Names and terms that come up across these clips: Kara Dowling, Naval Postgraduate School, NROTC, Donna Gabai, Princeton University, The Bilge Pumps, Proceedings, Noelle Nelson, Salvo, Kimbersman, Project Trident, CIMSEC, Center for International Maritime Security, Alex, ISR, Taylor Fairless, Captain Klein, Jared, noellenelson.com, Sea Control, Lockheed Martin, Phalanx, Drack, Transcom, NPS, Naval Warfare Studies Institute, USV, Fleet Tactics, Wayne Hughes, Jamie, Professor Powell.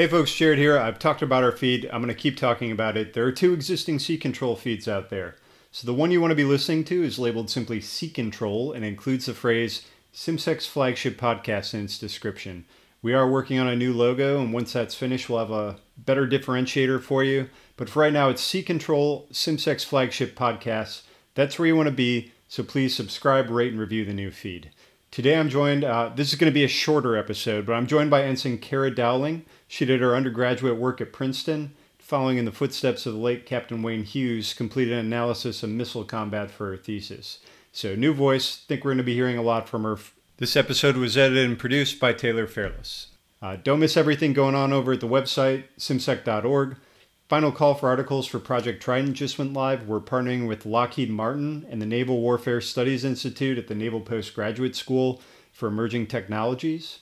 Hey folks, Jared here. I've talked about our feed. I'm going to keep talking about it. There are two existing Sea Control feeds out there. So the one you want to be listening to is labeled simply Sea Control and includes the phrase CIMSEC's flagship podcast in its description. We are working on a new logo, and once that's finished, we'll have a better differentiator for you. But for right now, it's Sea Control, CIMSEC's flagship podcast. That's where you want to be. So please subscribe, rate, and review the new feed. Today I'm joined, this is going to be a shorter episode, but I'm joined by Ensign Kara Dowling. She did her undergraduate work at Princeton, following in the footsteps of the late Captain Wayne Hughes, completed an analysis of missile combat for her thesis. So new voice, I think we're going to be hearing a lot from her. This episode was edited and produced by Taylor Fairless. Don't miss everything going on over at the website, cimsec.org. Final call for articles for Project Trident just went live. We're partnering with Lockheed Martin and the Naval Warfare Studies Institute at the Naval Postgraduate School for Emerging Technologies.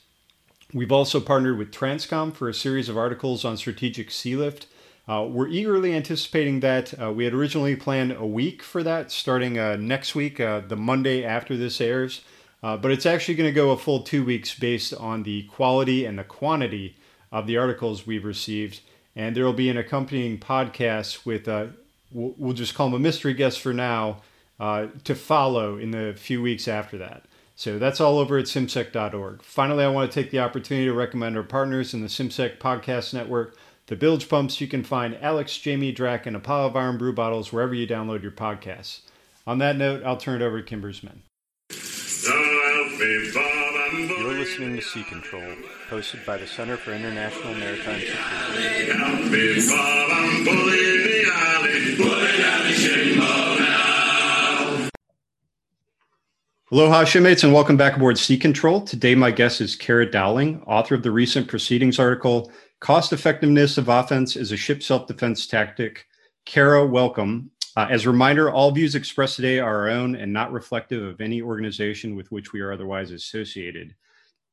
We've also partnered with Transcom for a series of articles on strategic sea lift. We're eagerly anticipating that. We had originally planned a week for that, starting next week, the Monday after this airs. But it's actually going to go a full 2 weeks based on the quality and the quantity of the articles we've received. And there will be an accompanying podcast with, we'll just call him a mystery guest for now, to follow in the few weeks after that. So that's all over at CIMSEC.org. Finally, I want to take the opportunity to recommend our partners in the CIMSEC podcast network, The Bilge Pumps. You can find Alex, Jamie, Drack, and a pile of iron brew bottles wherever you download your podcasts. On that note, I'll turn it over to Kimbersman. You're listening to Sea Control, hosted by the Center for International Maritime Security. Aloha, shipmates, and welcome back aboard Sea Control. Today, my guest is Kara Dowling, author of the recent Proceedings article, Cost Effectiveness of Offense is a Ship Self-Defense Tactic. Kara, welcome. As a reminder, all views expressed today are our own and not reflective of any organization with which we are otherwise associated.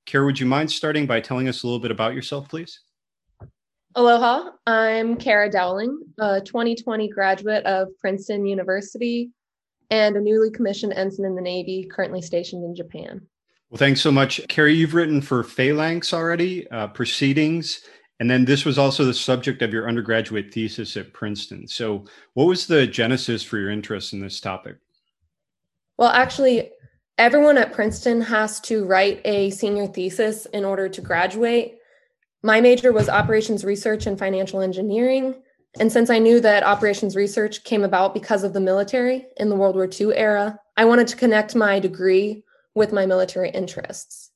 Kara, would you mind starting by telling us a little bit about yourself, please? Aloha, I'm Kara Dowling, a 2020 graduate of Princeton University and a newly commissioned ensign in the Navy, currently stationed in Japan. Well, thanks so much. Kara, you've written for Phalanx already, Proceedings, and then this was also the subject of your undergraduate thesis at Princeton. So what was the genesis for your interest in this topic? Well, actually, everyone at Princeton has to write a senior thesis in order to graduate. My major was operations research and financial engineering. And since I knew that operations research came about because of the military in the World War II era, I wanted to connect my degree with my military interests.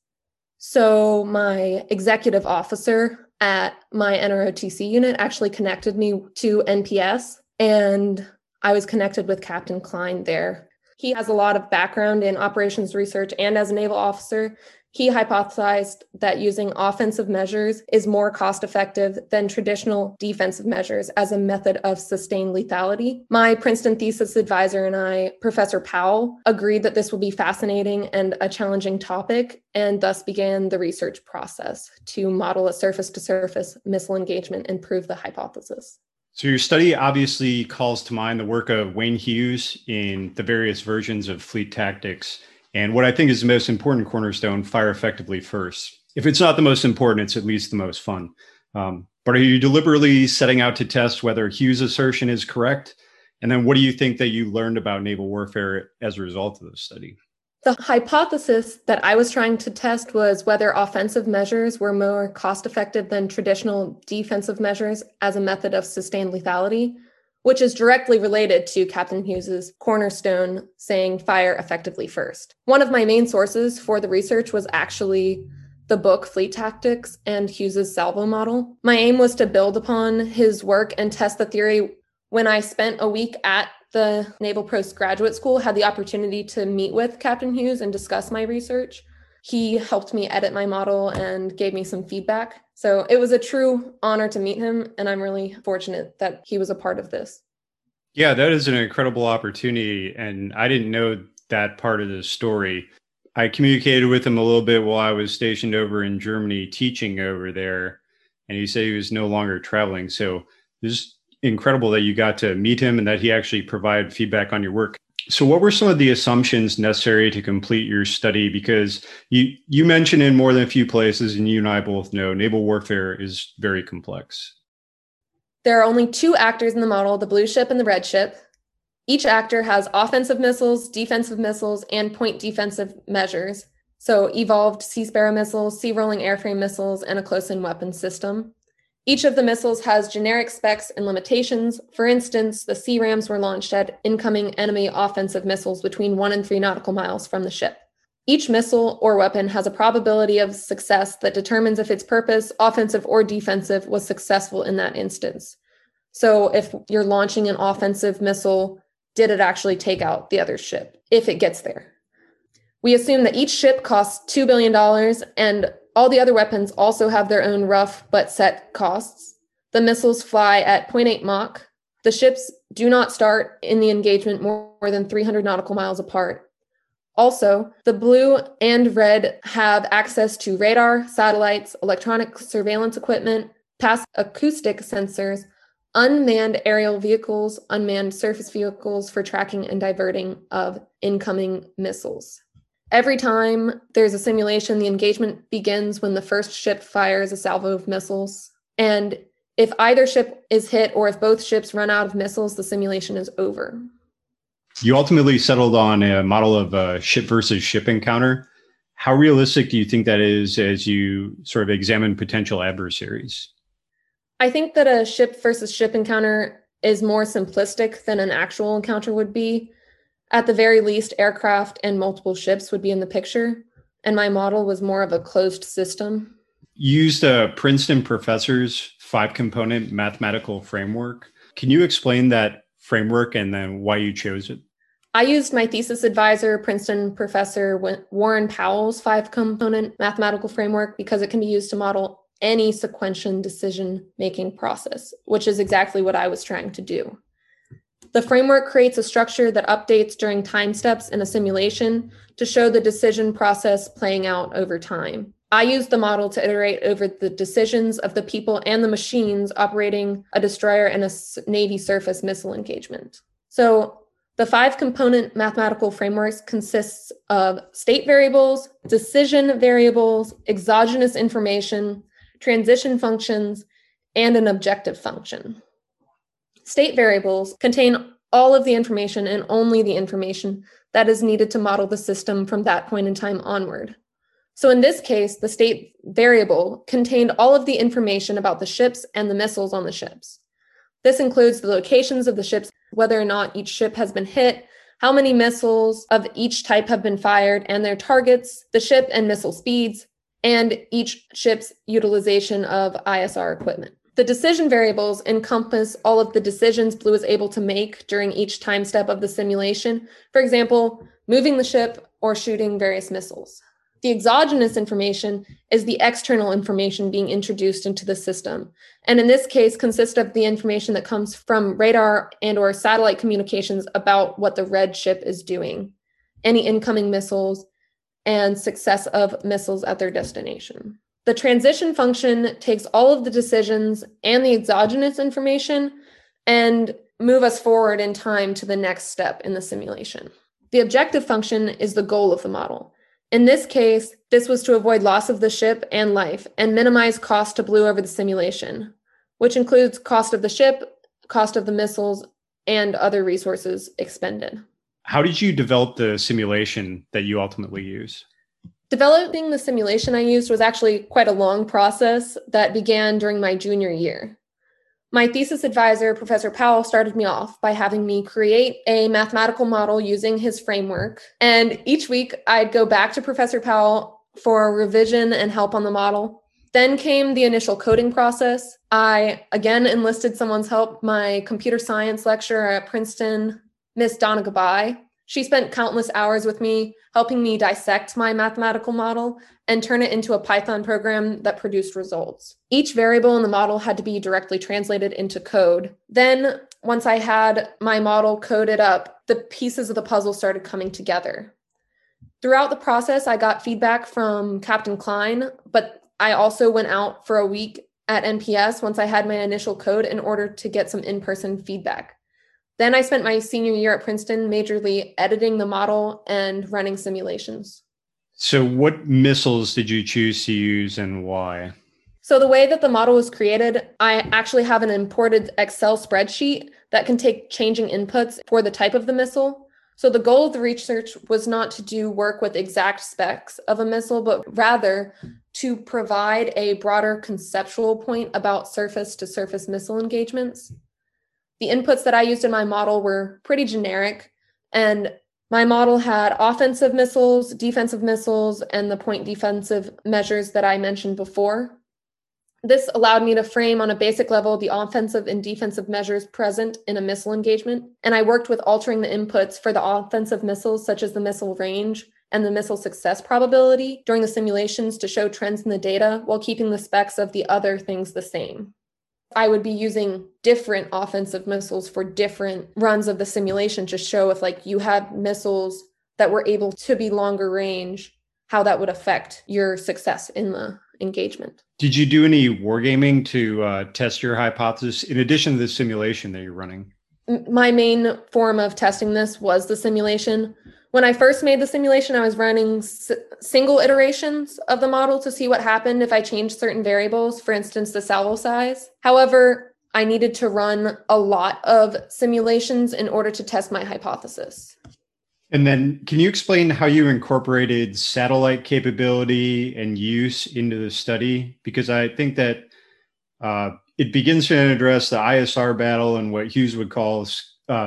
So my executive officer at my NROTC unit actually connected me to NPS, and I was connected with Captain Klein there. He has a lot of background in operations research, and as a naval officer, he hypothesized that using offensive measures is more cost-effective than traditional defensive measures as a method of sustained lethality. My Princeton thesis advisor and I, Professor Powell, agreed that this would be fascinating and a challenging topic, and thus began the research process to model a surface-to-surface missile engagement and prove the hypothesis. So your study obviously calls to mind the work of Wayne Hughes in the various versions of Fleet Tactics. And what I think is the most important cornerstone, fire effectively first. If it's not the most important, it's at least the most fun. But are you deliberately setting out to test whether Hughes' assertion is correct? And then what do you think that you learned about naval warfare as a result of this study? The hypothesis that I was trying to test was whether offensive measures were more cost-effective than traditional defensive measures as a method of sustained lethality, which is directly related to Captain Hughes's cornerstone saying fire effectively first. One of my main sources for the research was actually the book Fleet Tactics and Hughes's Salvo model. My aim was to build upon his work and test the theory. When I spent a week at the Naval Postgraduate School, had the opportunity to meet with Captain Hughes and discuss my research. He helped me edit my model and gave me some feedback. So it was a true honor to meet him, and I'm really fortunate that he was a part of this. Yeah, that is an incredible opportunity, and I didn't know that part of the story. I communicated with him a little bit while I was stationed over in Germany teaching over there, and he said he was no longer traveling. So it's incredible that you got to meet him and that he actually provided feedback on your work. So what were some of the assumptions necessary to complete your study? Because you mentioned in more than a few places, and you and I both know, naval warfare is very complex. There are only two actors in the model, the blue ship and the red ship. Each actor has offensive missiles, defensive missiles, and point defensive measures. So evolved Sea Sparrow missiles, sea-rolling airframe missiles, and a close-in weapon system. Each of the missiles has generic specs and limitations. For instance, the SeaRAMs were launched at incoming enemy offensive missiles between 1 and 3 nautical miles from the ship. Each missile or weapon has a probability of success that determines if its purpose, offensive or defensive, was successful in that instance. So if you're launching an offensive missile, did it actually take out the other ship, if it gets there? We assume that each ship costs $2 billion and all the other weapons also have their own rough but set costs. The missiles fly at 0.8 Mach. The ships do not start in the engagement more than 300 nautical miles apart. Also, the blue and red have access to radar, satellites, electronic surveillance equipment, passive acoustic sensors, unmanned aerial vehicles, unmanned surface vehicles for tracking and diverting of incoming missiles. Every time there's a simulation, the engagement begins when the first ship fires a salvo of missiles. And if either ship is hit or if both ships run out of missiles, the simulation is over. You ultimately settled on a model of a ship versus ship encounter. How realistic do you think that is as you sort of examine potential adversaries? I think that a ship versus ship encounter is more simplistic than an actual encounter would be. At the very least, aircraft and multiple ships would be in the picture, and my model was more of a closed system. You used a Princeton professor's 5-component mathematical framework. Can you explain that framework and then why you chose it? I used my thesis advisor, Princeton professor Warren Powell's 5-component mathematical framework because it can be used to model any sequential decision-making process, which is exactly what I was trying to do. The framework creates a structure that updates during time steps in a simulation to show the decision process playing out over time. I used the model to iterate over the decisions of the people and the machines operating a destroyer and a Navy surface missile engagement. So the 5-component mathematical framework consists of state variables, decision variables, exogenous information, transition functions, and an objective function. State variables contain all of the information and only the information that is needed to model the system from that point in time onward. So in this case, the state variable contained all of the information about the ships and the missiles on the ships. This includes the locations of the ships, whether or not each ship has been hit, how many missiles of each type have been fired and their targets, the ship and missile speeds, and each ship's utilization of ISR equipment. The decision variables encompass all of the decisions Blue is able to make during each time step of the simulation. For example, moving the ship or shooting various missiles. The exogenous information is the external information being introduced into the system, and in this case consists of the information that comes from radar and or satellite communications about what the red ship is doing, any incoming missiles, and success of missiles at their destination. The transition function takes all of the decisions and the exogenous information and move us forward in time to the next step in the simulation. The objective function is the goal of the model. In this case, this was to avoid loss of the ship and life and minimize cost to Blue over the simulation, which includes cost of the ship, cost of the missiles, and other resources expended. How did you develop the simulation that you ultimately use? Developing the simulation I used was actually quite a long process that began during my junior year. My thesis advisor, Professor Powell, started me off by having me create a mathematical model using his framework. And each week I'd go back to Professor Powell for revision and help on the model. Then came the initial coding process. I again enlisted someone's help, my computer science lecturer at Princeton, Miss Donna Gabai. She spent countless hours with me, helping me dissect my mathematical model and turn it into a Python program that produced results. Each variable in the model had to be directly translated into code. Then, once I had my model coded up, the pieces of the puzzle started coming together. Throughout the process, I got feedback from Captain Klein, but I also went out for a week at NPS once I had my initial code in order to get some in-person feedback. Then I spent my senior year at Princeton majorly editing the model and running simulations. So what missiles did you choose to use and why? So the way that the model was created, I actually have an imported Excel spreadsheet that can take changing inputs for the type of the missile. So the goal of the research was not to do work with exact specs of a missile, but rather to provide a broader conceptual point about surface-to-surface missile engagements. The inputs that I used in my model were pretty generic, and my model had offensive missiles, defensive missiles, and the point defensive measures that I mentioned before. This allowed me to frame on a basic level the offensive and defensive measures present in a missile engagement, and I worked with altering the inputs for the offensive missiles, such as the missile range and the missile success probability during the simulations to show trends in the data while keeping the specs of the other things the same. I would be using different offensive missiles for different runs of the simulation to show if like you had missiles that were able to be longer range, how that would affect your success in the engagement. Did you do any wargaming to test your hypothesis in addition to the simulation that you're running? My main form of testing this was the simulation. When I first made the simulation, I was running single iterations of the model to see what happened if I changed certain variables, for instance, the salvo size. However, I needed to run a lot of simulations in order to test my hypothesis. And then can you explain how you incorporated satellite capability and use into the study? Because I think that it begins to address the ISR battle and what Hughes would call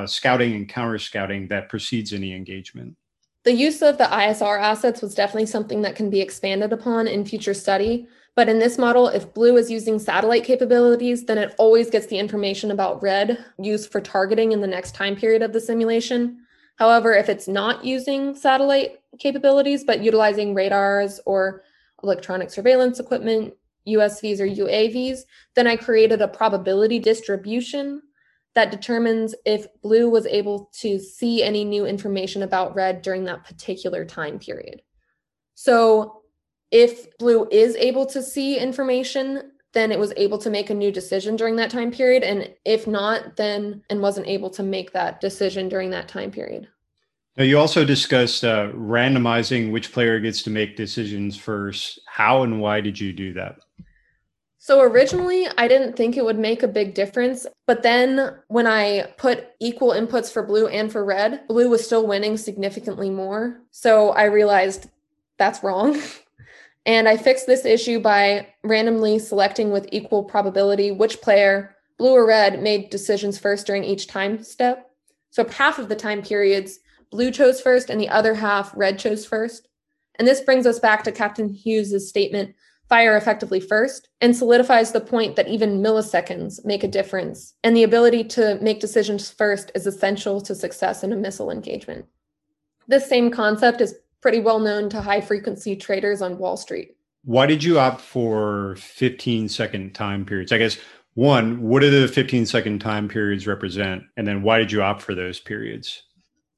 scouting and counter-scouting that precedes any engagement. The use of the ISR assets was definitely something that can be expanded upon in future study. But in this model, if blue is using satellite capabilities, then it always gets the information about red used for targeting in the next time period of the simulation. However, if it's not using satellite capabilities, but utilizing radars or electronic surveillance equipment, USVs or UAVs, then I created a probability distribution that determines if blue was able to see any new information about red during that particular time period. So if blue is able to see information, then it was able to make a new decision during that time period. And if not, then and wasn't able to make that decision during that time period. Now, you also discussed randomizing which player gets to make decisions first. How and why did you do that? So originally, I didn't think it would make a big difference. But then when I put equal inputs for blue and for red, blue was still winning significantly more. So I realized that's wrong. And I fixed this issue by randomly selecting with equal probability which player, blue or red, made decisions first during each time step. So half of the time periods, blue chose first, and the other half, red chose first. And this brings us back to Captain Hughes' statement, fire effectively first, and solidifies the point that even milliseconds make a difference. And the ability to make decisions first is essential to success in a missile engagement. This same concept is pretty well known to high-frequency traders on Wall Street. Why did you opt for 15-second time periods? I guess, one, what do the 15-second time periods represent? And then why did you opt for those periods?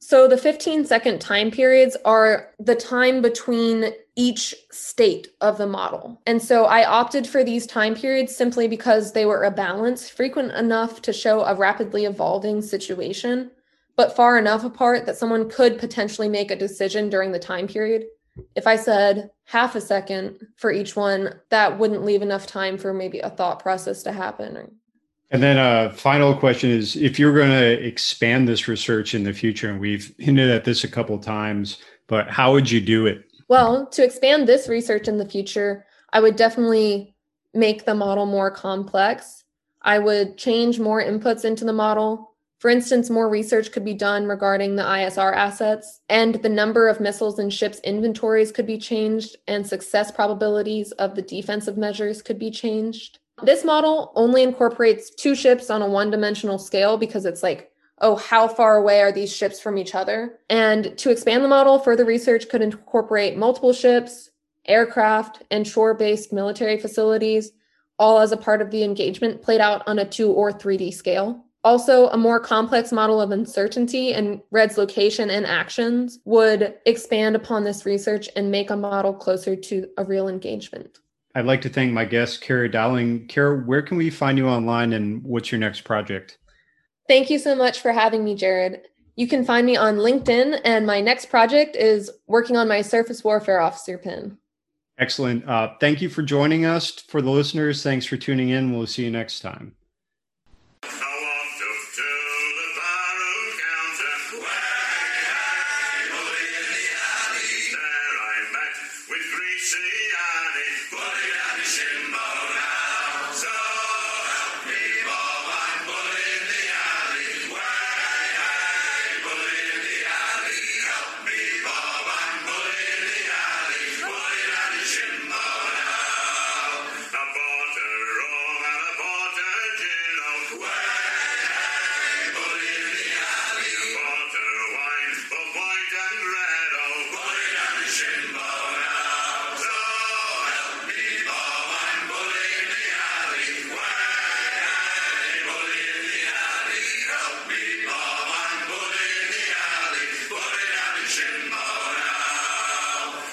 So the 15-second time periods are the time between each state of the model. And so I opted for these time periods simply because they were a balance, frequent enough to show a rapidly evolving situation, but far enough apart that someone could potentially make a decision during the time period. If I said half a second for each one, that wouldn't leave enough time for maybe a thought process to happen. And then a final question is, if you're going to expand this research in the future, and we've hinted at this a couple of times, but how would you do it? Well, to expand this research in the future, I would definitely make the model more complex. I would change more inputs into the model. For instance, more research could be done regarding the ISR assets, and the number of missiles and ships inventories could be changed, and success probabilities of the defensive measures could be changed. This model only incorporates two ships on a one-dimensional scale because it's like, oh, how far away are these ships from each other? And to expand the model, further research could incorporate multiple ships, aircraft, and shore-based military facilities, all as a part of the engagement played out on a 2 or 3D scale. Also, a more complex model of uncertainty and red's location and actions would expand upon this research and make a model closer to a real engagement. I'd like to thank my guest, Kara Dowling. Kara, where can we find you online and what's your next project? Thank you so much for having me, Jared. You can find me on LinkedIn, and my next project is working on my surface warfare officer pin. Excellent. Thank you for joining us. For the listeners, thanks for tuning in. We'll see you next time.